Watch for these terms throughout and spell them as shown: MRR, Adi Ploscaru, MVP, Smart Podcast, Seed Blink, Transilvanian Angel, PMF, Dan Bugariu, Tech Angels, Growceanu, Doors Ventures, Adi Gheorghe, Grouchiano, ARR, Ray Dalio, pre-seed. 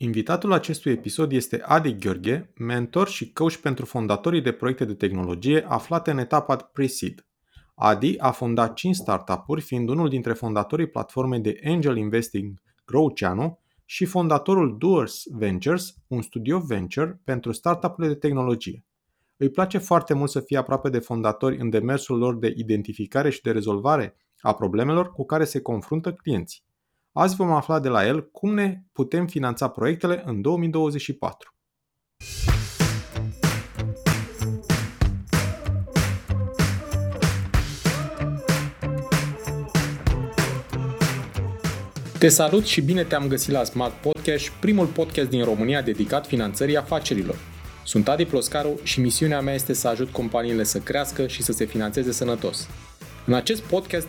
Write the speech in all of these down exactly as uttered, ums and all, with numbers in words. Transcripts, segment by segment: Invitatul acestui episod este Adi Gheorghe, mentor și coach pentru fondatorii de proiecte de tehnologie aflate în etapa pre-seed. Adi a fondat cinci startup-uri, fiind unul dintre fondatorii platformei de angel investing Grouchiano și fondatorul Doors Ventures, un studio venture pentru startup-urile de tehnologie. Îi place foarte mult să fie aproape de fondatori în demersul lor de identificare și de rezolvare a problemelor cu care se confruntă clienții. Azi vom afla de la el cum ne putem finanța proiectele în două mii douăzeci și patru. Te salut și bine te-am găsit la Smart Podcast, primul podcast din România dedicat finanțării afacerilor. Sunt Adi Ploscaru și misiunea mea este să ajut companiile să crească și să se finanțeze sănătos. În acest podcast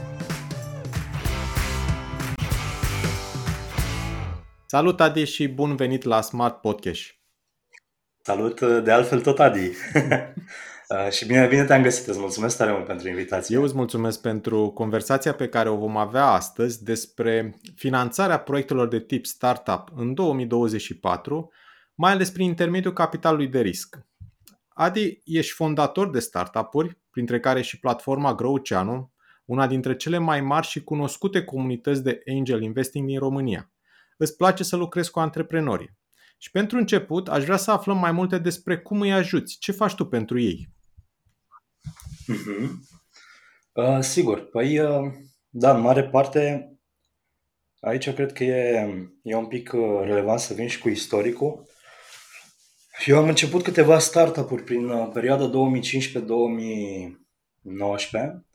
Salut, Adi, și bun venit la Smart Podcast! Salut, de altfel tot, Adi! Și bine, bine te-am găsit, îți mulțumesc tare mult pentru invitație. Eu îți mulțumesc pentru conversația pe care o vom avea astăzi despre finanțarea proiectelor de tip startup în două mii douăzeci și patru, mai ales prin intermediul capitalului de risc. Adi, ești fondator de startup-uri, printre care și platforma Grouchiano, una dintre cele mai mari și cunoscute comunități de angel investing din România. Îți place să lucrezi cu antreprenorii. Și pentru început, aș vrea să aflăm mai multe despre cum îi ajuți, ce faci tu pentru ei. Uh-huh. Uh, sigur, păi uh, da, în mare parte aici eu cred că e, e un pic uh, relevant să vin și cu istoricul. Eu am început câteva startup-uri prin uh, perioada două mii cincisprezece două mii nouăsprezece.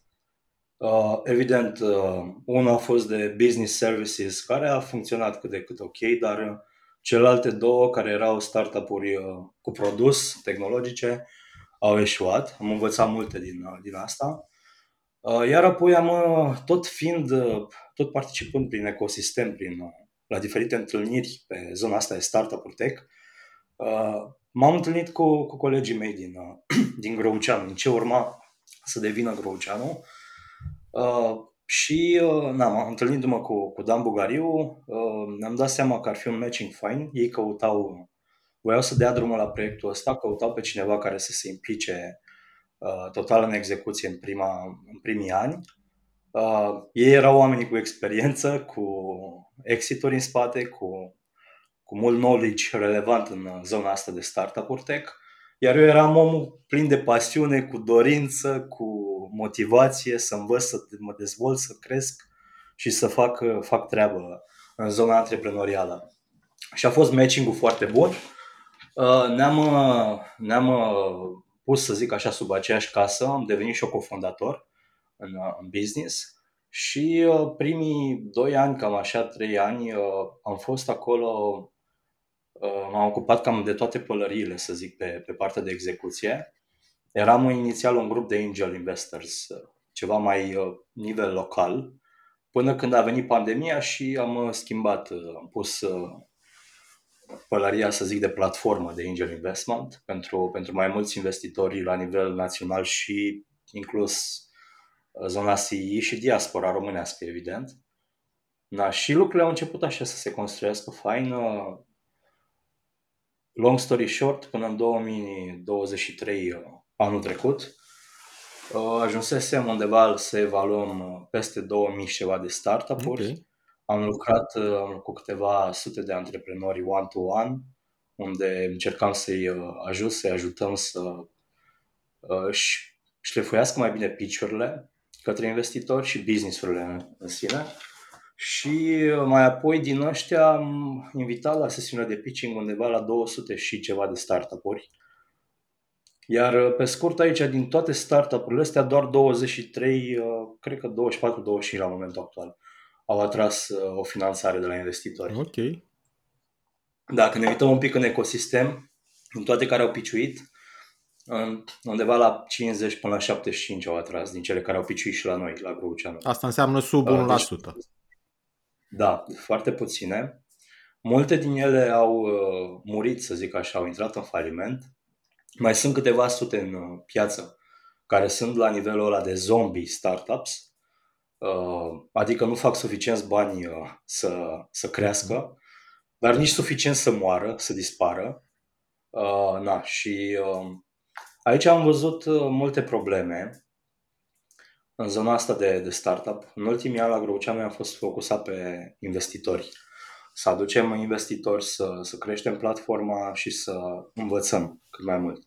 Uh, evident, uh, una a fost de business services, care a funcționat cât de cât ok, dar uh, celelalte două, care erau startup-uri uh, cu produs tehnologice, au eșuat. Am învățat multe din, din asta. Iar apoi am, tot fiind, tot participând prin ecosistem, prin, la diferite întâlniri pe zona asta de startup-uri tech, m-am întâlnit cu, cu colegii mei din, din Grouchiano, ce urma să devină Grouchiano. Și na, întâlnindu-mă cu, cu Dan Bugariu, ne-am dat seama că ar fi un matching fain. Ei căutau voiau să dea drumul la proiectul ăsta, căutau pe cineva care să se implice uh, total în execuție în, prima, în primii ani. Uh, ei erau oamenii cu experiență, cu exituri în spate, cu, cu mult knowledge relevant în zona asta de startup-uri tech, iar eu eram omul plin de pasiune, cu dorință, cu motivație să învăț, să mă dezvolt, să cresc și să fac, fac treabă în zona antreprenorială. Și a fost matching-ul foarte bun. Ne-am, ne-am pus, să zic așa, sub aceeași casă, am devenit și eu cofondator în, în business și primii doi ani, cam așa, trei ani, am fost acolo, m-am ocupat cam de toate pălăriile, să zic, pe, pe partea de execuție. Eram inițial un grup de angel investors, ceva mai nivel local, până când a venit pandemia și am schimbat, am pus pălăria, să zic, de platformă de angel investment pentru, pentru mai mulți investitori la nivel național și inclus zona C I și diaspora românească, evident. Na, și lucrurile au început așa să se construiască fain. Long story short, până în două mii douăzeci și trei, anul trecut, ajunsesem undeva să evaluăm peste două mii și ceva de startup-uri. Okay. Am lucrat cu câteva sute de antreprenori one-to-one, unde încercam să-i ajut, să-i ajutăm să șlefuiască mai bine pitch-urile către investitori și business-urile în sine. Și mai apoi din ăștia am invitat la sesiunea de pitching undeva la două sute și ceva de startup-uri. Iar pe scurt aici, din toate startup-urile astea, doar douăzeci și trei, cred că douăzeci și patru douăzeci și cinci la momentul actual, au atras o finanțare de la investitori. Ok. Da, când ne uităm un pic în ecosistem, în toate care au piciuit, undeva la cincizeci până la șaptezeci și cinci au atras din cele care au piciuit și la noi, la Grouchiano. Asta înseamnă sub unu la sută. Deci, da, foarte puține. Multe din ele au uh, murit, să zic așa, au intrat în faliment. Mai sunt câteva sute în uh, piață care sunt la nivelul ăla de zombie startups, uh, adică nu fac suficienți bani uh, să, să crească, dar nici suficient să moară, să dispară. Uh, na, și uh, aici am văzut uh, multe probleme în zona asta de, de startup. În ultimii ani la Grouchiano am fost focusat pe investitori. Să aducem investitori, să, să creștem platforma și să învățăm cât mai mult.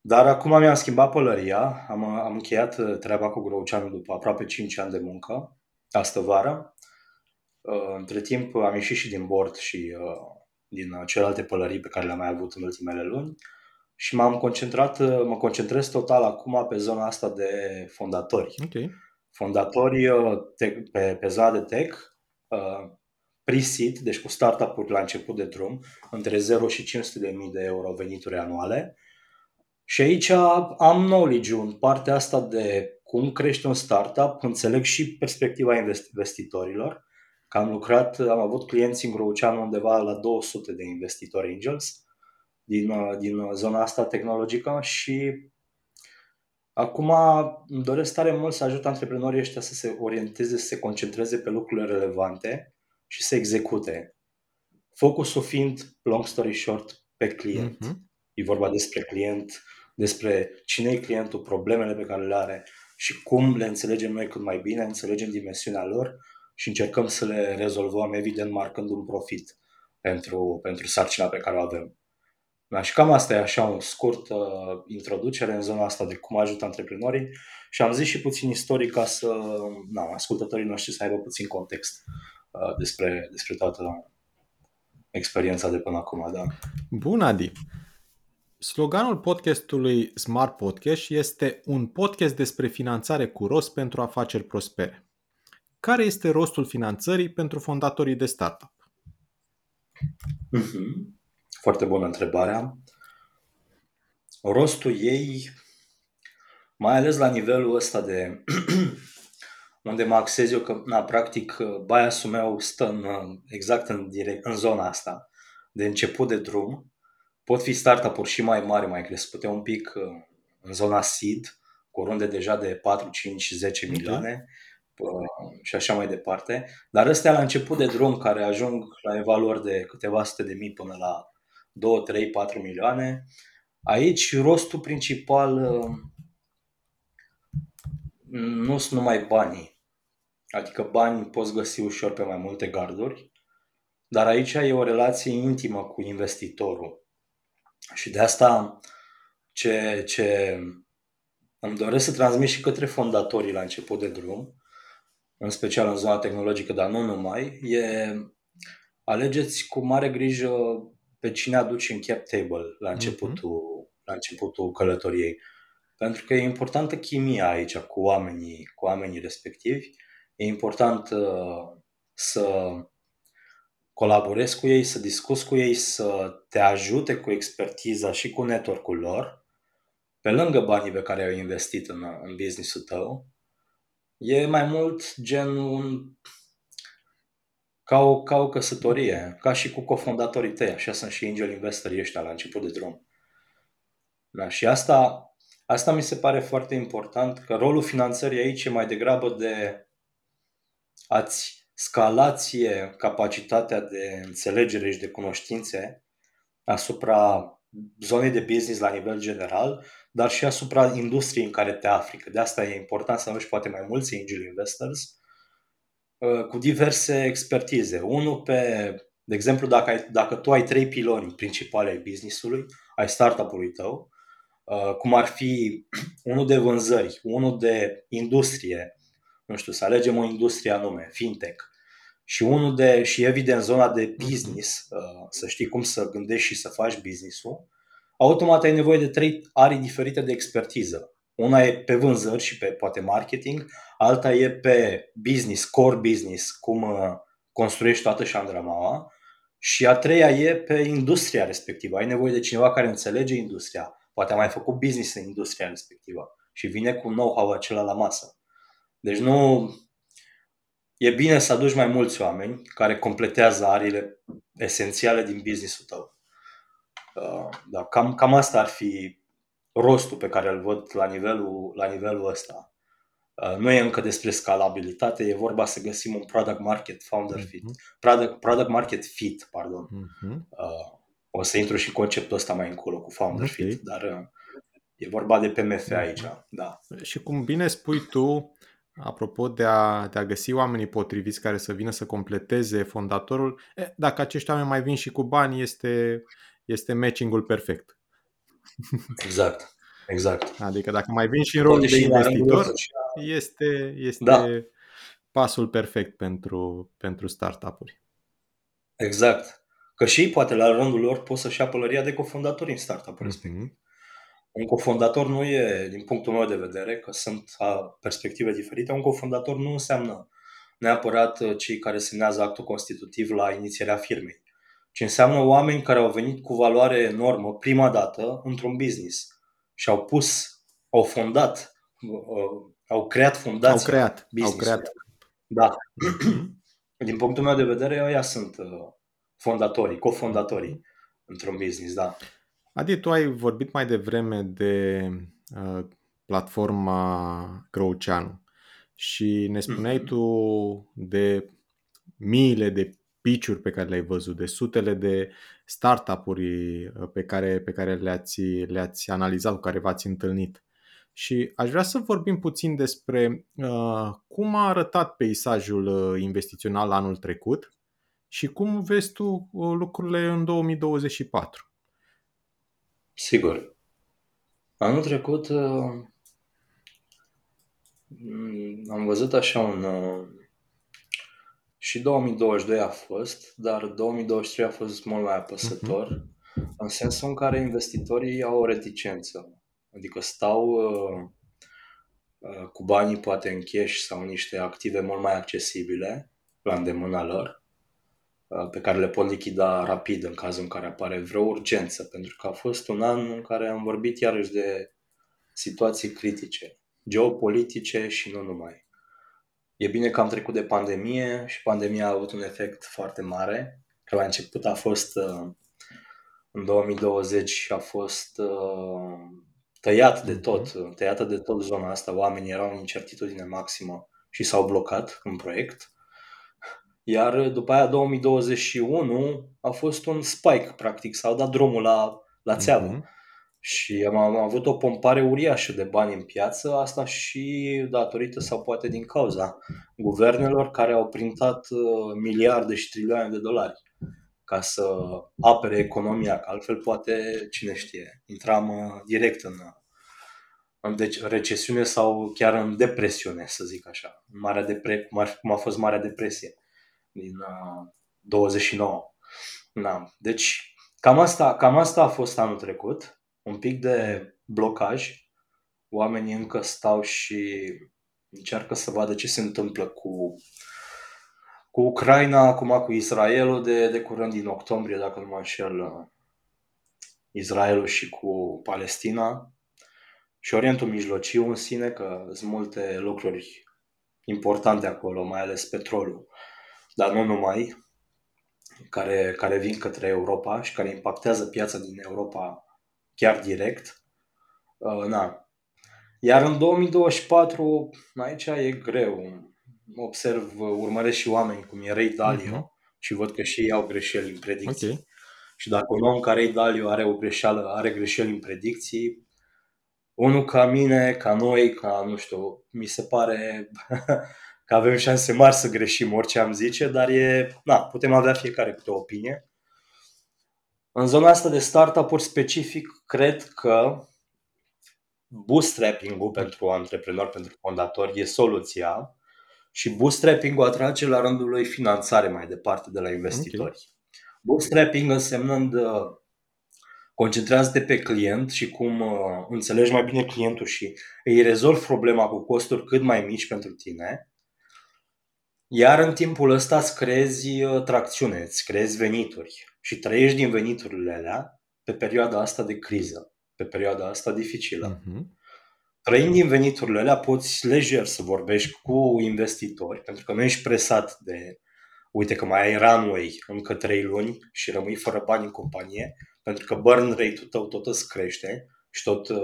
Dar acum mi-am schimbat pălăria, am, am încheiat treaba cu Grouchiano după aproape cinci ani de muncă, astă vară. Între timp am ieșit și din board și din celelalte pălării pe care le-am mai avut în ultimele luni și m-am concentrat, mă concentrez total acum pe zona asta de fondatori. Okay. Fondatori tech, pe, pe zona de tech, pre-seed, deci cu startup-uri la început de drum, între zero și cinci sute de mii de euro venituri anuale. Și aici am knowledge-ul în partea asta de cum crește un startup, înțeleg și perspectiva investitorilor. Că am lucrat, am avut clienți în Grouchiano undeva la două sute de investitori angels din, din zona asta tehnologică și acum îmi doresc tare mult să ajut antreprenorii ăștia să se orienteze, să se concentreze pe lucrurile relevante și să execute. Focusul fiind, long story short, pe client. Uh-huh. E vorba despre client, despre cine e clientul, problemele pe care le are și cum le înțelegem noi cât mai bine, înțelegem dimensiunea lor și încercăm să le rezolvăm, evident, marcând un profit pentru, pentru sarcina pe care o avem. Da, și cam asta e așa o scurtă introducere în zona asta de cum ajută antreprenorii și am zis și puțin istoric ca să na, ascultătorii noștri să aibă puțin context despre, despre toată experiența de până acum. Da. Bun, Adi! Sloganul podcastului Smart Podcast este un podcast despre finanțare cu rost pentru afaceri prospere. Care este rostul finanțării pentru fondatorii de startup? Mm-hmm. Foarte bună întrebarea. Rostul ei, mai ales la nivelul ăsta de unde mă axez eu, că na, practic bias-ul meu stă în, exact în, direct, în zona asta de început de drum. Pot fi startup-uri și mai mari, mai crescute un pic în zona seed, cu runde deja de patru, cinci, zece okay. milioane și așa mai departe. Dar ăstea la început de drum, care ajung la evaluări de câteva sute de mii până la doi, trei, patru milioane, aici rostul principal nu sunt numai banii. Adică bani poți găsi ușor pe mai multe garduri, dar aici e o relație intimă cu investitorul. Și de asta ce, ce îmi doresc să transmit și către fondatorii la început de drum, în special în zona tehnologică, dar nu numai, e alegeți cu mare grijă pe cine aduci în cap table la începutul, mm-hmm. la începutul călătoriei. Pentru că e importantă chimia aici cu oamenii, cu oamenii respectivi. E important uh, să colaborezi cu ei, să discuți cu ei, să te ajute cu expertiza și cu network-ul lor, pe lângă banii pe care i-au investit în, în business-ul tău. E mai mult gen un, ca, o, ca o căsătorie, ca și cu cofondatorii tăi, așa sunt și angel investorii ăștia la început de drum. Da, și asta, asta mi se pare foarte important, că rolul finanțării aici e mai degrabă de a-ți scalație capacitatea de înțelegere și de cunoștințe asupra zonei de business la nivel general, dar și asupra industriei în care te afli. Că de asta e important să avești poate mai mulți angel investors cu diverse expertize. Unul pe, de exemplu, dacă, ai, dacă tu ai trei piloni principali ai business-ului, ai startup-ului tău, cum ar fi unul de vânzări, unul de industrie, nu știu, să alegem o industrie anume, fintech, și unul de, și evident zona de business, să știi cum să gândești și să faci business-ul, automat ai nevoie de trei arii diferite de expertiză. Una e pe vânzări și pe poate marketing, alta e pe business, core business, cum construiești toată șandramaua, Și a treia e pe industria respectivă. Ai nevoie de cineva care înțelege industria. Poate a mai făcut business în industria respectivă și vine cu know-how acela la masă. Deci nu... E bine să aduci mai mulți oameni care completează ariile esențiale din business-ul tău. Da, cam, cam asta ar fi rostul pe care îl văd la nivelul, la nivelul ăsta. Nu e încă despre scalabilitate, e vorba să găsim un product market founder fit. Product, product market fit, pardon. O să intru și în conceptul ăsta mai încolo cu founder okay. fit, dar e vorba de P M F aici. Da. Și cum bine spui tu, apropo de a, de a găsi oamenii potriviți care să vină să completeze fondatorul, dacă acești oameni mai vin și cu bani, este, este matching-ul perfect. Exact, exact. Adică dacă mai vin și în rolul de investitor, este, este da. pasul perfect pentru, pentru startup-uri. Exact. Că și ei poate la rândul lor pot să-și ia pălăria de cofondatori în startup-ul respectiv. Mm-hmm. Un cofondator nu e, din punctul meu de vedere, că sunt perspective diferite, un cofondator nu înseamnă neapărat cei care semnează actul constitutiv la inițierea firmei, ci înseamnă oameni care au venit cu valoare enormă prima dată într-un business și au pus, au fondat, au creat fundații. Au creat, au creat. Da. Din punctul meu de vedere, ăia sunt fondatorii, cofondatorii într-un business, da. Adi, tu ai vorbit mai devreme de uh, platforma Growceanu și ne spuneai tu de miile de pitch-uri pe care le-ai văzut, de sutele de startup-uri pe care, pe care le-ați, le-ați analizat, cu care v-ați întâlnit. Și aș vrea să vorbim puțin despre uh, cum a arătat peisajul investițional anul trecut și cum vezi tu lucrurile în două mii douăzeci și patru. Sigur. Anul trecut uh, am văzut așa un... Uh, și două mii douăzeci și doi a fost, dar două mii douăzeci și trei a fost mult mai apăsător, uh-huh. în sensul în care investitorii au o reticență. Adică stau uh, uh, cu banii poate în cash sau niște active mult mai accesibile la îndemâna lor, pe care le pot lichida rapid în cazul în care apare vreo urgență, pentru că a fost un an în care am vorbit iarăși de situații critice, geopolitice și nu numai. E bine că am trecut de pandemie și pandemia a avut un efect foarte mare, că la început a fost, în două mii douăzeci a fost tăiat de tot, tăiată de tot zona asta, oamenii erau în incertitudine maximă și s-au blocat în proiect. Iar după aia două mii douăzeci și unu a fost un spike, practic, s-au dat drumul la, la țeavă. Mm-hmm. Și am, am avut o pompare uriașă de bani în piață, asta și datorită sau poate din cauza guvernelor care au printat miliarde și trilioane de dolari ca să apere economia, că altfel poate, cine știe, intram direct în, în recesiune sau chiar în depresiune, să zic așa, marea depre, cum a fost Marea Depresie din douăzeci și nouă. Na. Deci cam asta, cam asta a fost anul trecut. Un pic de blocaj. Oamenii încă stau și încearcă să vadă ce se întâmplă cu, cu Ucraina, acum cu Israelul, de, de curând din octombrie, dacă nu mă înșel, Israelul și cu Palestina. Și Orientul Mijlociu în sine, că sunt multe lucruri importante acolo, mai ales petrolul, dar nu numai, care, care vin către Europa și care impactează piața din Europa chiar direct. Uh, na. Iar în două mii douăzeci și patru, aici e greu. Observ, urmăresc și oameni cum e Ray Dalio uh-huh. și văd că și ei au greșeli în predicții. Okay. Și dacă un om ca Ray Dalio are o greșeală, are greșeli în predicții, unul ca mine, ca noi, ca nu știu, mi se pare... că avem șanse mari să greșim orice am zice, dar e, na, putem avea fiecare câte o opinie. În zona asta de startup-uri specific, cred că bootstrapping-ul pentru antreprenori, pentru fondatori, e soluția și bootstrapping-ul atrage la rândul lui finanțare mai departe de la investitori. Okay. Bootstrapping însemnând concentrează-te pe client și cum înțelegi mai bine clientul și îi rezolvi problema cu costuri cât mai mici pentru tine. Iar în timpul ăsta îți creezi tracțiune, îți creezi venituri și trăiești din veniturile alea pe perioada asta de criză, pe perioada asta dificilă. Uh-huh. Trăind din veniturile alea, poți lejer să vorbești cu investitori, pentru că nu ești presat de, uite că mai ai runway încă trei luni și rămâi fără bani în companie, pentru că burn rate-ul tău tot îți crește și tot uh,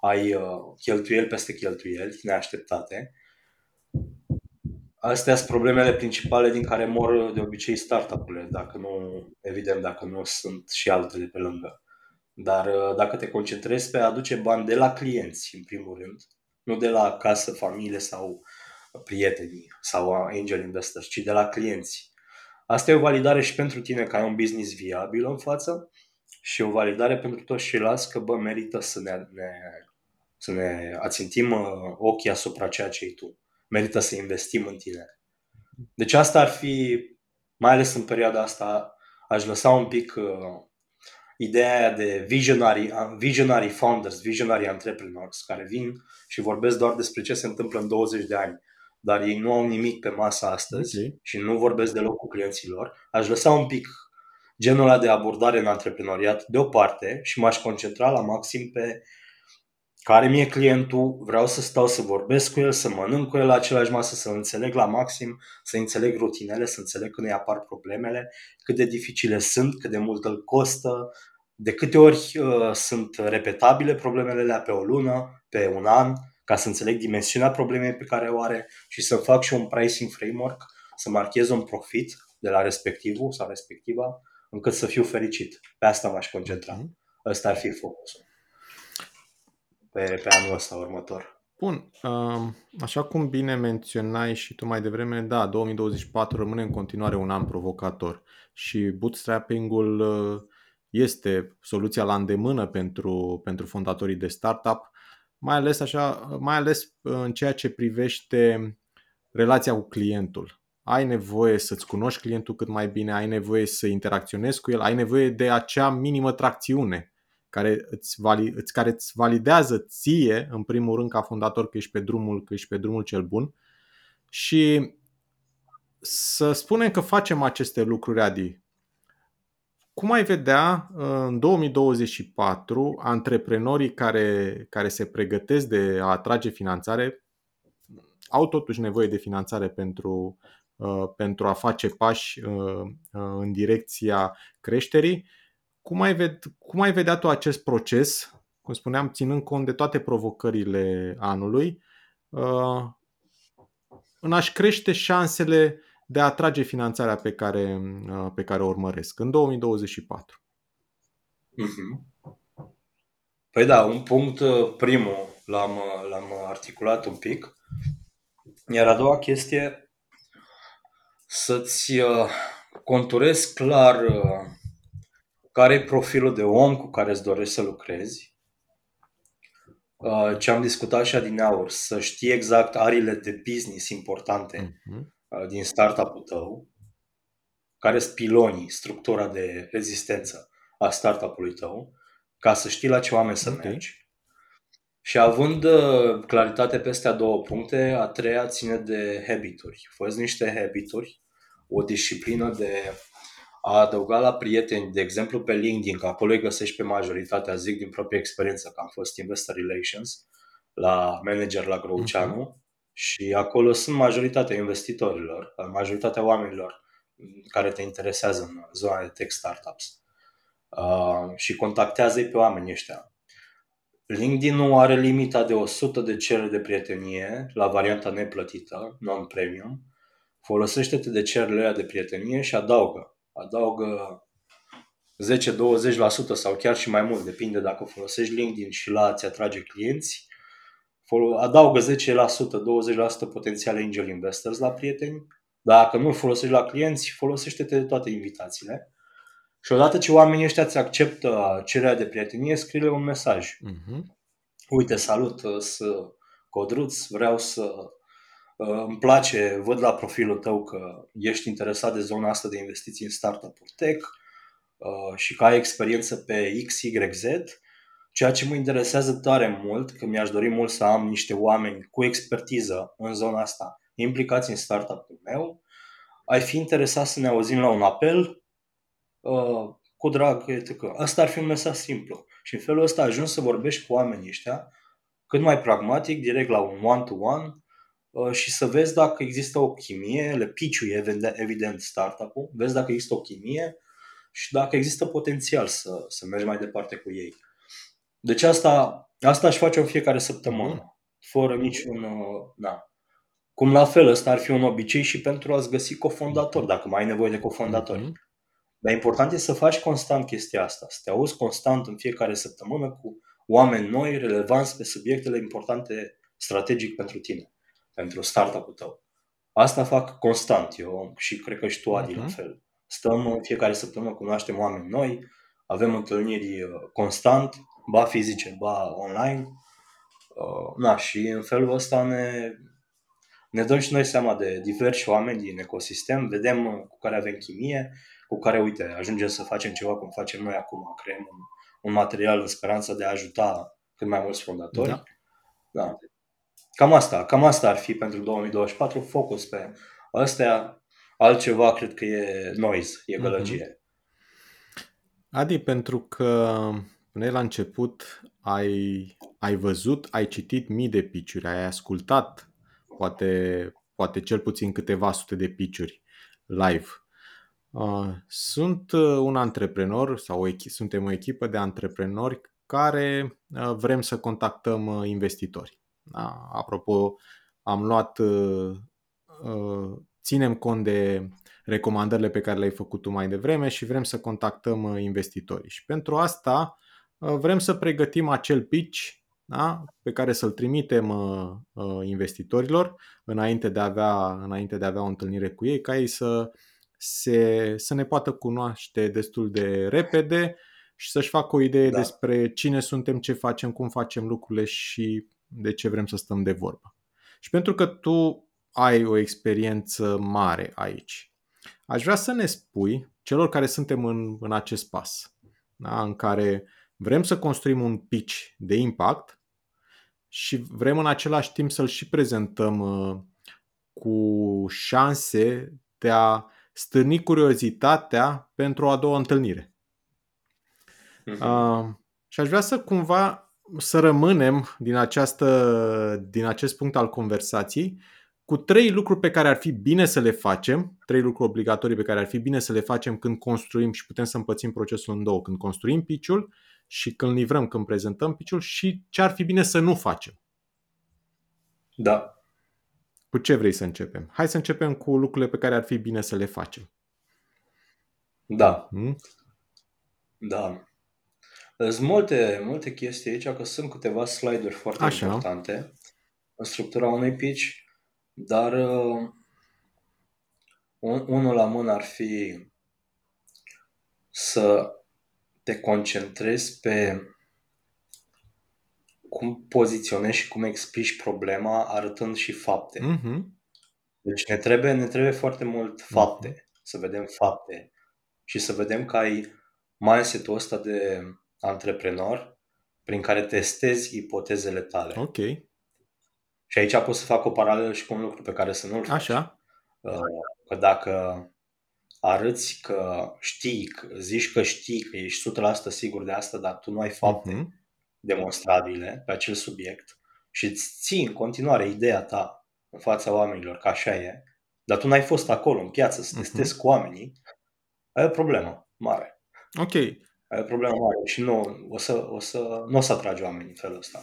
ai uh, cheltuieli peste cheltuieli neașteptate. Astea sunt problemele principale din care mor de obicei startup-urile, dacă nu, evident, dacă nu sunt și altele pe lângă. Dar dacă te concentrezi pe a aduce bani de la clienți, în primul rând, nu de la casă, familie sau prieteni sau angel investors, ci de la clienți. Asta e o validare și pentru tine că ai un business viabil în față și o validare pentru toți ceilalți că, bă, merită să ne, ne, să ne ațintim ochii asupra ceea ce e tu. Merită să investim în tine. Deci asta ar fi, mai ales în perioada asta, aș lăsa un pic uh, ideea aia de visionary, visionary founders, visionary entrepreneurs, care vin și vorbesc doar despre ce se întâmplă în douăzeci de ani, dar ei nu au nimic pe masă astăzi, okay, și nu vorbesc deloc cu clienții lor. Aș lăsa un pic genul ăla de abordare în antreprenoriat deoparte și m-aș concentra la maxim pe care mi-e clientul, vreau să stau să vorbesc cu el, să mănânc cu el la același masă, să înțeleg la maxim, să înțeleg rutinele, să înțeleg când îi apar problemele, cât de dificile sunt, cât de mult îl costă, de câte ori uh, sunt repetabile problemele alea pe o lună, pe un an, ca să înțeleg dimensiunea problemei pe care o are și să fac și un pricing framework, să marchez un profit de la respectivul sau respectiva, încât să fiu fericit. Pe asta m-aș concentra. Ăsta ar fi focusul pe, pe anul ăsta următor. Bun, așa cum bine menționai și tu mai devreme, da, două mii douăzeci și patru rămâne în continuare un an provocator și bootstrapping-ul este soluția la îndemână pentru, pentru fondatorii de startup, mai ales, așa, mai ales în ceea ce privește relația cu clientul. Ai nevoie să-ți cunoști clientul cât mai bine, ai nevoie să interacționezi cu el, ai nevoie de acea minimă tracțiune care îți, valide, care îți validează ție, în primul rând, ca fondator, că ești pe drumul, că ești pe drumul cel bun. Și să spunem că facem aceste lucruri, Adi. Cum ai vedea în două mii douăzeci și patru antreprenorii care, care se pregătesc de a atrage finanțare, au totuși nevoie de finanțare pentru, uh, pentru a face pași uh, uh, în direcția creșterii. Cum ai, ved, cum ai vedea tu acest proces, cum spuneam, ținând cont de toate provocările anului, uh, în a-și crește șansele de a atrage finanțarea pe care, uh, pe care o urmăresc în două mii douăzeci și patru? Mm-hmm. Păi da, un punct primul l-am, l-am articulat un pic, iar a doua chestie, să-ți uh, conturezi clar... Uh, care e profilul de om cu care îți dorești să lucrezi. Ce am discutat și adineauri, să știi exact arile de business importante uh-huh. din startup-ul tău, care sunt pilonii, structura de rezistență a startup-ului tău, ca să știi la ce oameni să okay. mergi. Și având claritate peste a două puncte, a treia ține de habituri. Fă-ți niște habituri, o disciplină de... a adăuga la prieteni, de exemplu pe LinkedIn, că acolo îi găsești pe majoritatea, zic din propria experiență, că am fost investor relations la manager la Grouchiano uh-huh. și acolo sunt majoritatea investitorilor, majoritatea oamenilor care te interesează în zona de tech startups uh, și contactează-i pe oamenii ăștia. LinkedIn-ul are limita de o sută de cereri de prietenie la varianta neplătită, non-premium. Folosește-te de cererile de prietenie și adaugă. Adaugă zece-douăzeci la sută sau chiar și mai mult, depinde dacă folosești LinkedIn și la a-ți atrage clienți. Adaugă zece la sută, douăzeci la sută potențiale angel investors la prieteni. Dacă nu folosești la clienți, folosește-te de toate invitațiile. Și odată ce oamenii ăștia îți acceptă cererea de prietenie, scrie-le un mesaj. Uh-huh. Uite, salut, sunt Codruț, vreau să... îmi place, văd la profilul tău că ești interesat de zona asta de investiții în startup-uri tech și că ai experiență pe X Y Z, ceea ce mă interesează tare mult, că mi-aș dori mult să am niște oameni cu expertiză în zona asta implicați în startup-ul meu, ai fi interesat să ne auzim la un apel? Uh, cu drag, et cetera. Asta ar fi un mesaj simplu. Și în felul ăsta ajungi să vorbești cu oamenii ăștia cât mai pragmatic, direct la un one-to-one uh, și să vezi dacă există o chimie, le piciuie evident startup-ul, vezi dacă există o chimie și dacă există potențial să, să mergi mai departe cu ei. Deci asta, asta aș face în fiecare săptămână, fără niciun... Uh, na. Cum la fel, ăsta ar fi un obicei și pentru a-ți găsi cofondator, dacă mai ai nevoie de cofondatori. Dar important e să faci constant chestia asta, să te auzi constant în fiecare săptămână cu oameni noi, relevanți pe subiectele importante strategic pentru tine, pentru startup-ul tău. Asta fac constant eu și cred că și tu, Adi, uh-huh. la fel. Stăm în fiecare săptămână, cunoaștem oameni noi, avem întâlniri constant, ba fizice, ba online. Na, și în felul ăsta ne... Ne dăm și noi seama de diversi oameni din ecosistem, vedem cu care avem chimie, cu care, uite, ajungem să facem ceva cum facem noi acum, creăm un, un material în speranța de a ajuta cât mai mulți fondatori. Da. Da. Cam asta, cam asta ar fi pentru două mii douăzeci și patru, focus pe astea, altceva cred că e noise, e gălăgie. Adi, pentru că până la început ai, ai văzut, ai citit mii de pitch-uri, ai ascultat Poate, poate cel puțin câteva sute de pitch-uri live. Sunt un antreprenor sau o echipă, suntem o echipă de antreprenori care vrem să contactăm investitori. Apropo, am luat, ținem cont de recomandările pe care le-ai făcut tu mai devreme și vrem să contactăm investitorii. Și pentru asta vrem să pregătim acel pitch, da? Pe care să-l trimitem uh, investitorilor înainte de, a avea, înainte de a avea o întâlnire cu ei, ca ei să, se, să ne poată cunoaște destul de repede și să-și facă o idee da. despre cine suntem, ce facem, cum facem lucrurile și de ce vrem să stăm de vorbă. Și pentru că tu ai o experiență mare aici, aș vrea să ne spui celor care suntem în, în acest pas, da? În care vrem să construim un pitch de impact și vrem în același timp să-l și prezentăm uh, cu șanse de a stârni curiozitatea pentru a doua întâlnire. Uh-huh. Uh, și aș vrea să cumva să rămânem din, această, din acest punct al conversației cu trei lucruri pe care ar fi bine să le facem, trei lucruri obligatorii pe care ar fi bine să le facem când construim și putem să împărțim procesul în două, când construim pitch-ul și când livrăm, când prezentăm pitch-ul și ce ar fi bine să nu facem. Da. Cu ce vrei să începem? Hai să începem cu lucrurile pe care ar fi bine să le facem. Da. Hmm? Da. Sunt multe, multe chestii aici, că sunt câteva slide-uri foarte Așa. importante în structura unui pitch, dar uh, un, unul la mână ar fi să te concentrezi pe cum poziționezi și cum explici problema arătând și fapte. Mm-hmm. Deci ne trebuie, ne trebuie foarte mult fapte, mm-hmm. să vedem fapte și să vedem că ai mindset-ul ăsta de antreprenor prin care testezi ipotezele tale. Ok. Și aici pot să fac o paralelă și cu un lucru pe care să nu-l faci. Așa. Că dacă arăți că știi, zici că știi, că ești o sută la sută sigur de asta, dar tu nu ai fapte uh-huh. demonstrabile pe acel subiect și îți ții în continuare ideea ta în fața oamenilor, că așa e, dar tu n-ai fost acolo în piață să testezi uh-huh. cu oamenii, ai o problemă mare. Ok. Ai o problemă mare și nu o să, o să, nu o să atragi oamenii în felul ăsta.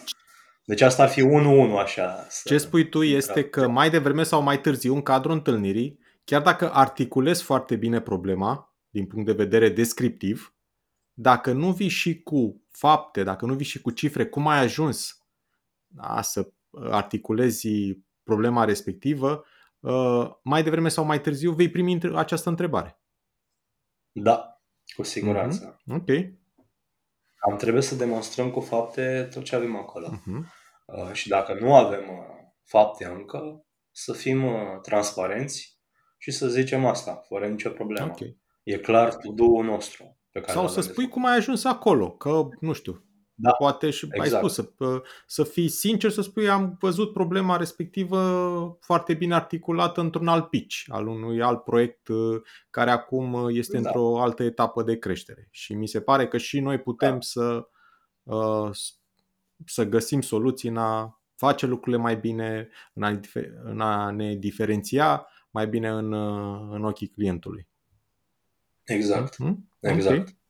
Deci asta ar fi unu unu așa. Ce spui tu este că mai devreme sau mai târziu, în cadrul întâlnirii, chiar dacă articulezi foarte bine problema, din punct de vedere descriptiv, dacă nu vii și cu fapte, dacă nu vii și cu cifre, cum ai ajuns da, să articulezi problema respectivă, mai devreme sau mai târziu vei primi această întrebare. Da, cu siguranță. Mm-hmm. Ok. Am trebuie să demonstrăm cu fapte tot ce avem acolo. Uh-huh. Uh, și dacă nu avem uh, fapte încă, să fim uh, transparenți și să zicem asta, fără nicio problemă. Okay. E clar to do-ul nostru. Pe care Sau să spui cum ai ajuns acolo, că, nu știu, Da. Poate și exact. Ai spus, să, să fii sincer, să spui, am văzut problema respectivă foarte bine articulată într-un alt pitch, al unui alt proiect care acum este da. într-o altă etapă de creștere. Și mi se pare că și noi putem da. să, să găsim soluții în a face lucrurile mai bine, în a, în a ne diferenția mai bine în, în ochii clientului. Exact, hmm? exact. Okay.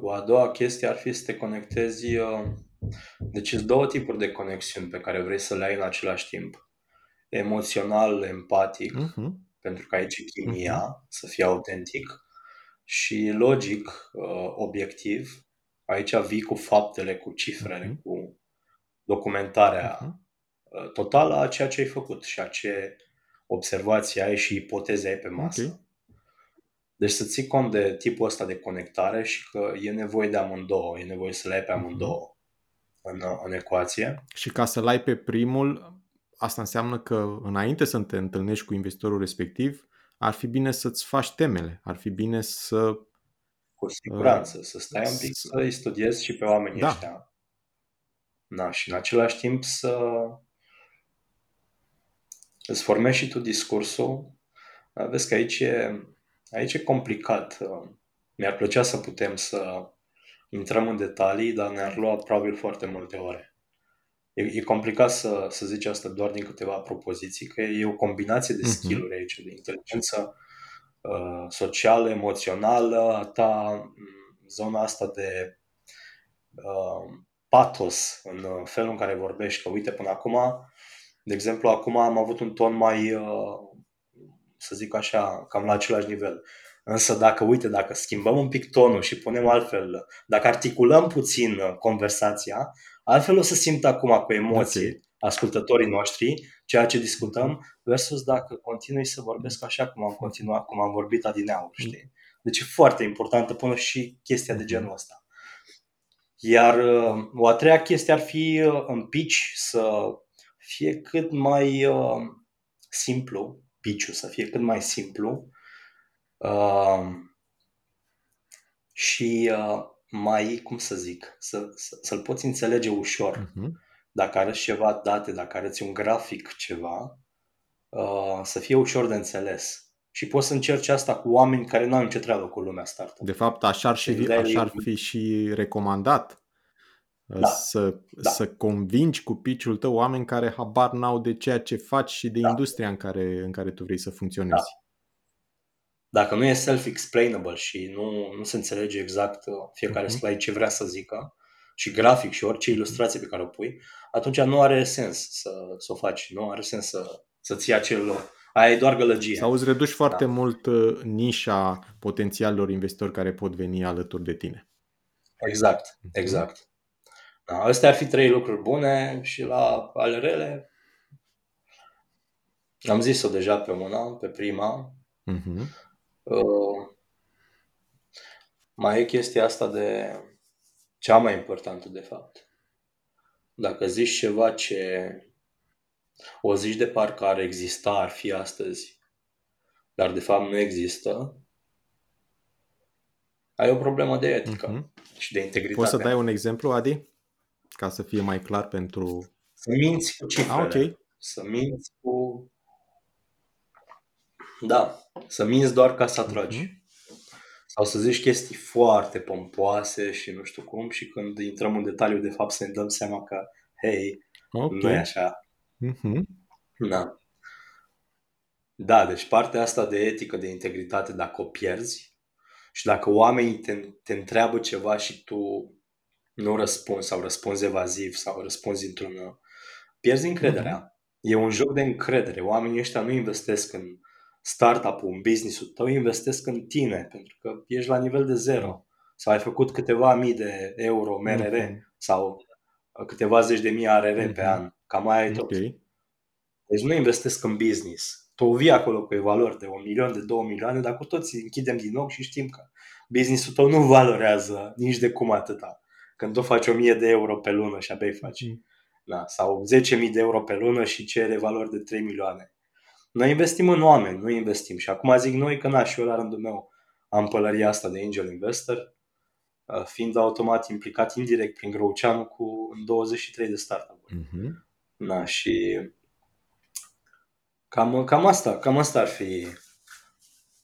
O a doua chestie ar fi să te conectezi, deci sunt două tipuri de conexiuni pe care vrei să le ai în același timp. Emoțional, empatic, uh-huh. pentru că aici e chimia, uh-huh. să fii autentic, și logic, obiectiv, aici vii cu faptele, cu cifrele, uh-huh. cu documentarea uh-huh. totală a ceea ce ai făcut și a ce observații ai și ipoteze ai pe masă. Okay. Deci să ții cont de tipul ăsta de conectare și că e nevoie de amândouă, e nevoie să le ai pe amândouă în, în ecuație. Și ca să-l ai pe primul, asta înseamnă că înainte să te întâlnești cu investitorul respectiv, ar fi bine să-ți faci temele, ar fi bine să... Cu siguranță, uh, să stai un pic, să-i studiezi și pe oamenii da. ăștia. Na, și în același timp să îți formezi și tu discursul. Vezi că aici e... Aici e complicat. Mi-ar plăcea să putem să intrăm în detalii, dar ne-ar lua probabil foarte multe ore. E, e complicat să, să zici asta doar din câteva propoziții, că e o combinație de skill-uri aici, de inteligență uh, socială, emoțională, a ta, zona asta de uh, patos în felul în care vorbești, că uite până acum, de exemplu, acum am avut un ton mai... Uh, să zic așa, cam la același nivel. Însă dacă, uite, dacă schimbăm un pic tonul și punem altfel, dacă articulăm puțin conversația, altfel o să simt acum cu emoții okay. ascultătorii noștri, ceea ce discutăm, versus dacă continui să vorbesc așa cum am continuat, cum am vorbit adineauri, știi? Deci e foarte importantă până și chestia de genul ăsta. Iar o a treia chestie ar fi în pitch să fie cât mai simplu, pitch-ul să fie cât mai simplu uh, și uh, mai, cum să zic, să, să, să-l poți înțelege ușor. Uh-huh. Dacă arăți ceva date, dacă arăți un grafic ceva, uh, să fie ușor de înțeles. Și poți să încerci asta cu oameni care nu au nicio treabă cu lumea startup. De fapt, așa ar, și, așa ar fi și recomandat da. Să, da. să convingi cu pitch-ul tău oameni care habar n-au de ceea ce faci și de da. industria în care, în care tu vrei să funcționezi. Da. Dacă nu e self-explainable și nu, nu se înțelege exact fiecare uh-huh. slide ce vrea să zică și grafic și orice ilustrație pe care o pui, atunci nu are sens să, să o faci, nu are sens să, să ții acel... Aia e doar gălăgie. Sau îți reduci foarte da. mult nișa potențialilor investitori care pot veni alături de tine. Exact, exact. Astea ar fi trei lucruri bune și la ale rele am zis-o deja pe una, pe prima. Uh-huh. Uh, mai e chestia asta de cea mai importantă de fapt. Dacă zici ceva ce o zici de parcă ar exista, ar fi astăzi, dar de fapt nu există, ai o problemă de etică uh-huh. și de integritate. Poți să dai un exemplu, Adi? Ca să fie mai clar pentru... Să minți cu cifrele. Ah, okay. Să minți cu... Da, să minți doar ca să atragi. Mm-hmm. Sau să zici chestii foarte pompoase și nu știu cum, și când intrăm în detaliu, de fapt, să ne dăm seama că, hei, okay. nu e așa. Mm-hmm. Da. Da, deci partea asta de etică, de integritate, dacă o pierzi și dacă oamenii te, te întreabă ceva și tu... nu răspunzi sau răspunzi evaziv sau răspunzi într-un... Pierzi încrederea. Mm-hmm. E un joc de încredere. Oamenii ăștia nu investesc în startup-ul, în business-ul tău, investesc în tine, pentru că ești la nivel de zero. Sau ai făcut câteva mii de euro M R R mm-hmm. sau câteva zeci de mii A R R mm-hmm. pe an. Cam mai ai tot. Okay. Deci nu investesc în business. Tu vii acolo cu evaluări de un milion, de două milioane, dar cu toți închidem din ochi și știm că business-ul tău nu valorează nici de cum atâta. Când tu faci o mie de euro pe lună și abia îi faci. Da. Sau zece mii de euro pe lună și cere valori de trei milioane. Noi investim în oameni, nu investim. Și acum zic noi că na, și eu la rândul meu am pălăria asta de angel investor. fiind automat implicat indirect prin Growceanu cu douăzeci și trei de startup-uri. Uh-huh. Na, și cam, cam asta, cam asta ar fi.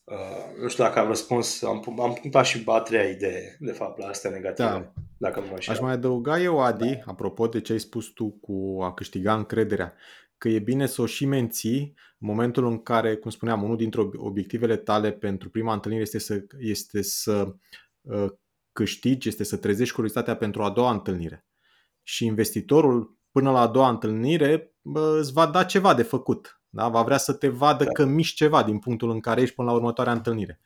Uh, nu știu dacă am răspuns, am, am punctat și a treia idee, de fapt, la astea negative. Da. Dacă mă Aș mai adăuga eu, Adi, da. apropo de ce ai spus tu cu a câștiga încrederea, că e bine să o și menții în momentul în care, cum spuneam, unul dintre obiectivele tale pentru prima întâlnire este să, este să uh, câștigi, este să trezești curiozitatea pentru a doua întâlnire. Și investitorul, până la a doua întâlnire, uh, îți va da ceva de făcut. Da? Va vrea să te vadă da. că miști ceva din punctul în care ești până la următoarea întâlnire.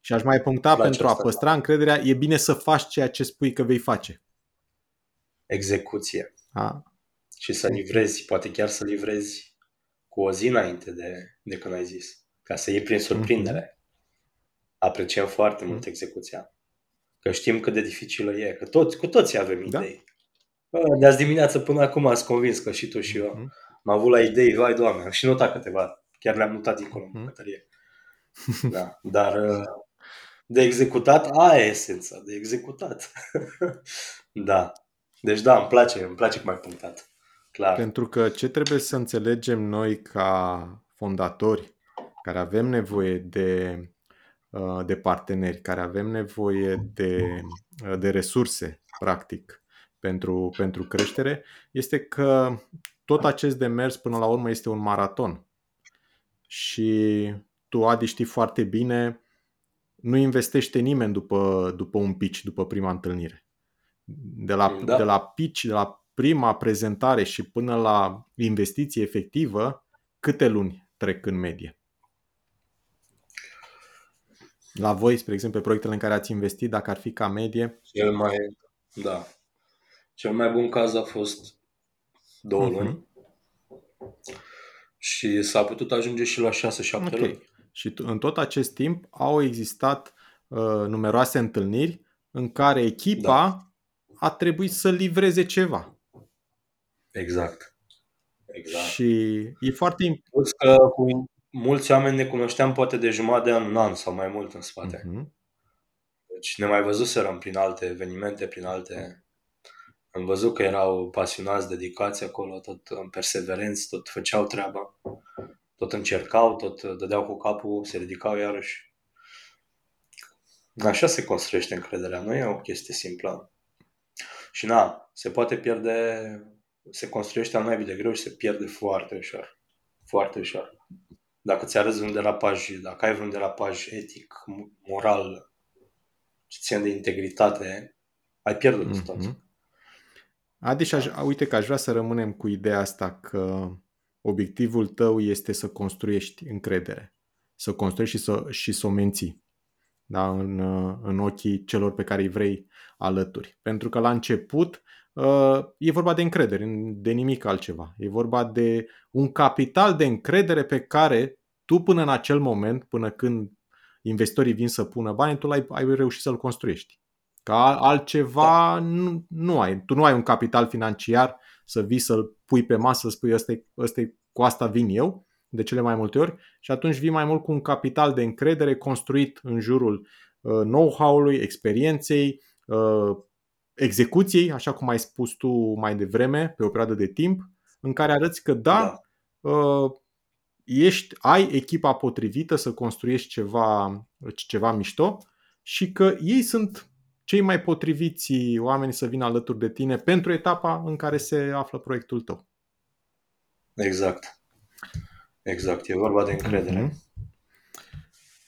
Și aș mai puncta, la pentru a păstra da. încrederea, e bine să faci ceea ce spui că vei face. Execuție. A. Și să livrezi, poate chiar să livrezi cu o zi înainte de, de când ai zis. Ca să iei prin surprindere. Apreciem foarte mult execuția. Că știm cât de dificilă e. Că toți, cu toții avem idei. Da? De azi dimineață până acum ați convins că și tu și eu m-am avut la idei, vai Doamne, am și notat câteva. Chiar le-am notat dincolo în bucătărie. Da, dar de executat, aia e esența. De executat. Da. Deci da, îmi place, îmi place cum ai punctat. Clar. Pentru că ce trebuie să înțelegem noi ca fondatori, care avem nevoie de, de parteneri, care avem nevoie de, de resurse, practic, pentru, pentru creștere, este că tot acest demers, până la urmă, este un maraton. Și tu, Adi, știi foarte bine, nu investește nimeni după, după un pitch, după prima întâlnire. De la, da. de la pitch, de la prima prezentare și până la investiție efectivă, câte luni trec în medie? La voi, spre exemplu, proiectele în care ați investit, dacă ar fi ca medie? Cel mai, da. Cel mai bun caz a fost două uh-huh. luni și s-a putut ajunge și la șase-șapte okay. luni. Și în tot acest timp au existat uh, numeroase întâlniri în care echipa da. a trebuit să livreze ceva. Exact. Exact. Și e foarte important. Că cu mulți oameni ne cunoșteam poate de jumătate de an în an sau mai mult în spate. Uh-huh. Deci ne mai văzuserăm prin alte evenimente, prin alte... Am văzut că erau pasionați, dedicați acolo, tot perseverenți, tot făceau treaba, tot încercau, tot dădeau cu capul, se ridicau iarăși. Așa se construiește încrederea. Nu e o chestie simplă. Și na, se poate pierde... se construiește al naibii de greu și se pierde foarte ușor. Foarte ușor. Dacă ți arăți vreun derapaj, dacă ai vreun derapaj etic, moral, ce ține de integritate, ai pierdut mm-hmm. tot. Adi, și aș, uite că aș vrea să rămânem cu ideea asta că obiectivul tău este să construiești încredere. Să construiești și să, și să o menții. Da? În, în ochii celor pe care îi vrei alături. Pentru că la început e vorba de încredere, de nimic altceva. E vorba de un capital de încredere pe care tu până în acel moment, până când investitorii vin să pună bani, tu ai, ai reușit să-l construiești. Ca altceva da. nu, nu ai. Tu nu ai un capital financiar să vii să-l pui pe masă, să spui ăsta-i, cu asta vin eu, de cele mai multe ori, și atunci vii mai mult cu un capital de încredere construit în jurul uh, know-how-ului, experienței, uh, execuției, așa cum ai spus tu mai devreme, pe o perioadă de timp, în care arăți că da, da. ești, ai echipa potrivită să construiești ceva, ceva mișto și că ei sunt cei mai potriviți oameni să vină alături de tine pentru etapa în care se află proiectul tău. Exact. Exact. E vorba de încredere. Mm-hmm.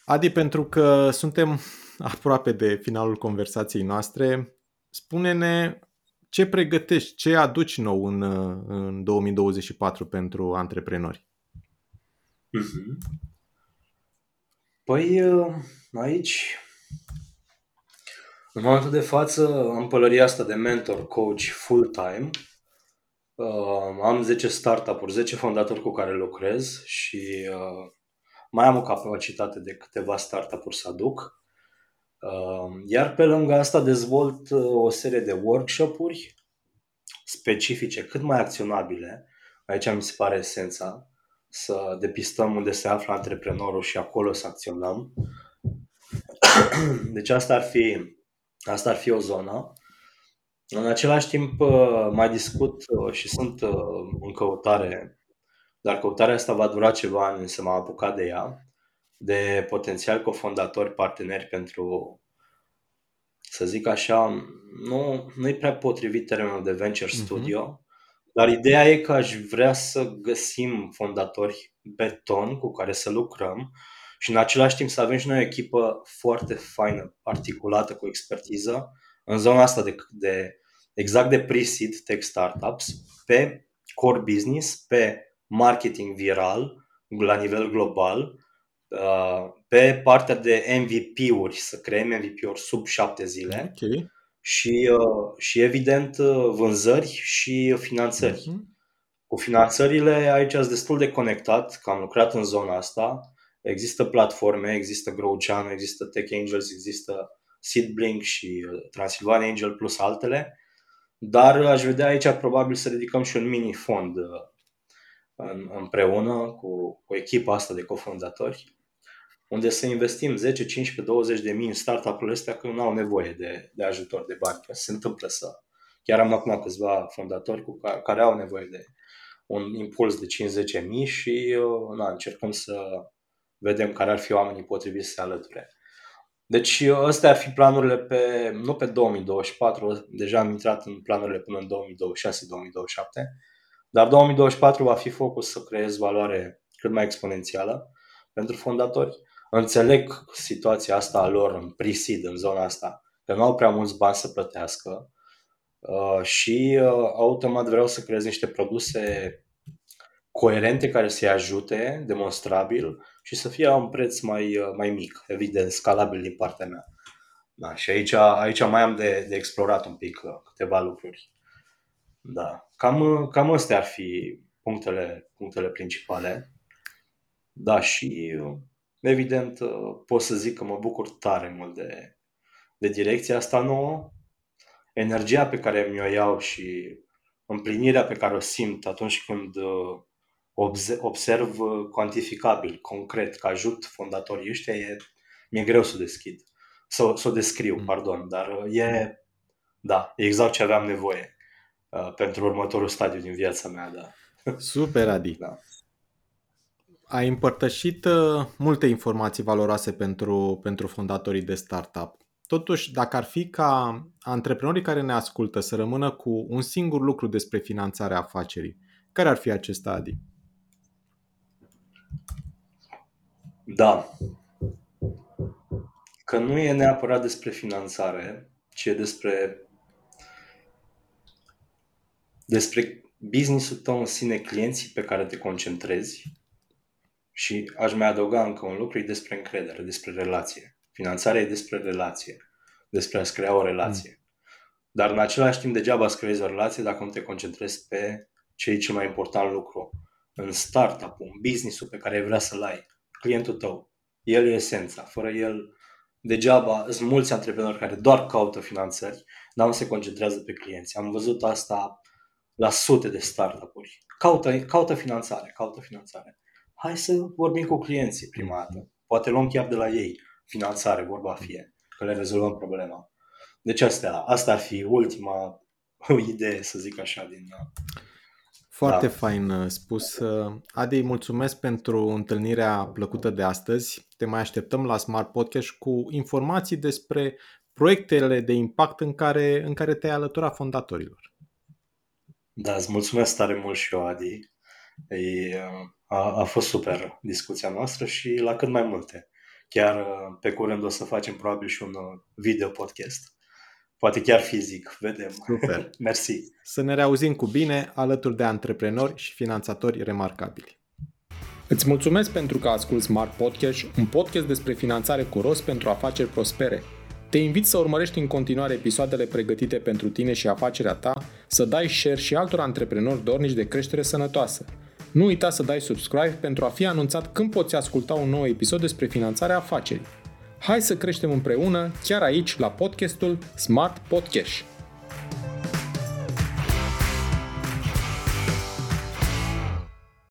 Adi, pentru că suntem aproape de finalul conversației noastre, spune-ne ce pregătești, ce aduci nou în, în două mii douăzeci și patru pentru antreprenori? Păi aici, în momentul de față, am pălăria asta de mentor, coach, full-time. Am zece startup-uri, zece fondatori cu care lucrez și mai am o capacitate de câteva startup-uri să aduc. Iar pe lângă asta dezvolt o serie de workshop-uri specifice, cât mai acționabile. Aici mi se pare esența, să depistăm unde se află antreprenorul și acolo să acționăm. Deci asta ar fi Asta ar fi o zonă. În același timp mai discut și sunt în căutare, dar căutarea asta va dura ceva ani să mă apuc de ea, de potențial cofondatori, parteneri pentru, să zic așa, nu, nu-i prea potrivit termenul de venture studio, uh-huh. dar ideea e că aș vrea să găsim fondatori beton cu care să lucrăm și în același timp să avem și noi o echipă foarte faină, articulată, cu expertiză în zona asta de, de exact de pre-seed tech startups, pe core business, pe marketing viral la nivel global, pe partea de M V P-uri, să creăm M V P-uri sub șapte zile okay. și, și evident vânzări și finanțări. Mm-hmm. Cu finanțările aici sunt destul de conectat, că am lucrat în zona asta. Există platforme, există Grouchiano, există Tech Angels, există Seed Blink și Transilvanian Angel plus altele, dar aș vedea aici probabil să ridicăm și un mini fond în, împreună cu, cu echipa asta de cofondatori, unde să investim zece, cincisprezece, douăzeci de mii în startup-urile astea, că nu au nevoie de, de ajutor de bani, că se întâmplă să... Chiar am acum câțiva fondatori cu care, care au nevoie de un impuls de cinci-zece mii și na, încercăm să vedem care ar fi oamenii potriviți să se alăture. Deci astea ar fi planurile pe, nu pe două mii douăzeci și patru, deja am intrat în planurile până în două mii douăzeci și șase două mii douăzeci și șapte, dar două mii douăzeci și patru va fi focus să creez valoare cât mai exponențială pentru fondatori. Înțeleg situația asta a lor în pre-seed, în zona asta, că nu au prea mulți bani să plătească și automat vreau să creez niște produse coerente care să-i ajute, demonstrabil, și să fie la un preț mai, mai mic, evident, scalabil din partea mea. Da, și aici, aici mai am de, de explorat un pic câteva lucruri. Da, cam, cam astea ar fi punctele, punctele principale. Da, și evident pot să zic că mă bucur tare mult de, de direcția asta nouă. Energia pe care mi-o iau și împlinirea pe care o simt atunci când observ cuantificabil, concret, că ajut fondatorii ăștia, e, mi-e greu să o deschid, să, să o descriu, mm. pardon, dar e, da, e exact ce aveam nevoie uh, pentru următorul stadiu din viața mea. Da. Super, Adi! Da. Ai împărtășit uh, multe informații valoroase pentru, pentru fondatorii de startup. Totuși, dacă ar fi ca antreprenorii care ne ascultă să rămână cu un singur lucru despre finanțarea afacerii, care ar fi acesta, Adi? Da. Că nu e neapărat despre finanțare, ci e despre despre business-ul tău în sine, clienții pe care te concentrezi și aș mai adăuga încă un lucru, e despre încredere, despre relație. Finanțarea e despre relație, despre a-ți crea o relație. Mm. Dar în același timp degeaba îți creezi o relație dacă nu te concentrezi pe ce e cel mai important lucru în startup-ul, în business-ul pe care vrea să-l ai, clientul tău. El e esența. Fără el, degeaba, sunt mulți antreprenori care doar caută finanțări, dar nu se concentrează pe clienți. Am văzut asta la sute de startup-uri. Caută, caută finanțare, caută finanțare. Hai să vorbim cu clienții prima dată. Poate luăm chiar de la ei finanțare, vorba fie, că le rezolvăm problema. Deci asta, asta ar fi ultima idee, să zic așa, din... Foarte da. Fain spus. Adi, mulțumesc pentru întâlnirea plăcută de astăzi. Te mai așteptăm la Smart Podcast cu informații despre proiectele de impact în care, în care te-ai alăturat fondatorilor. Da, îți mulțumesc tare mult și eu, Adi. E, a, a fost super discuția noastră și la cât mai multe. Chiar pe curând o să facem probabil și un video podcast. Poate chiar fizic, vedem. Super. Mersi. Să ne reauzim cu bine alături de antreprenori și finanțatori remarcabili. Îți mulțumesc pentru că asculți Smart Podcast, un podcast despre finanțare cu rost pentru afaceri prospere. Te invit să urmărești în continuare episoadele pregătite pentru tine și afacerea ta, să dai share și altor antreprenori dornici de creștere sănătoasă. Nu uita să dai subscribe pentru a fi anunțat când poți asculta un nou episod despre finanțarea afacerii. Hai să creștem împreună, chiar aici, la podcastul Smart Podcast.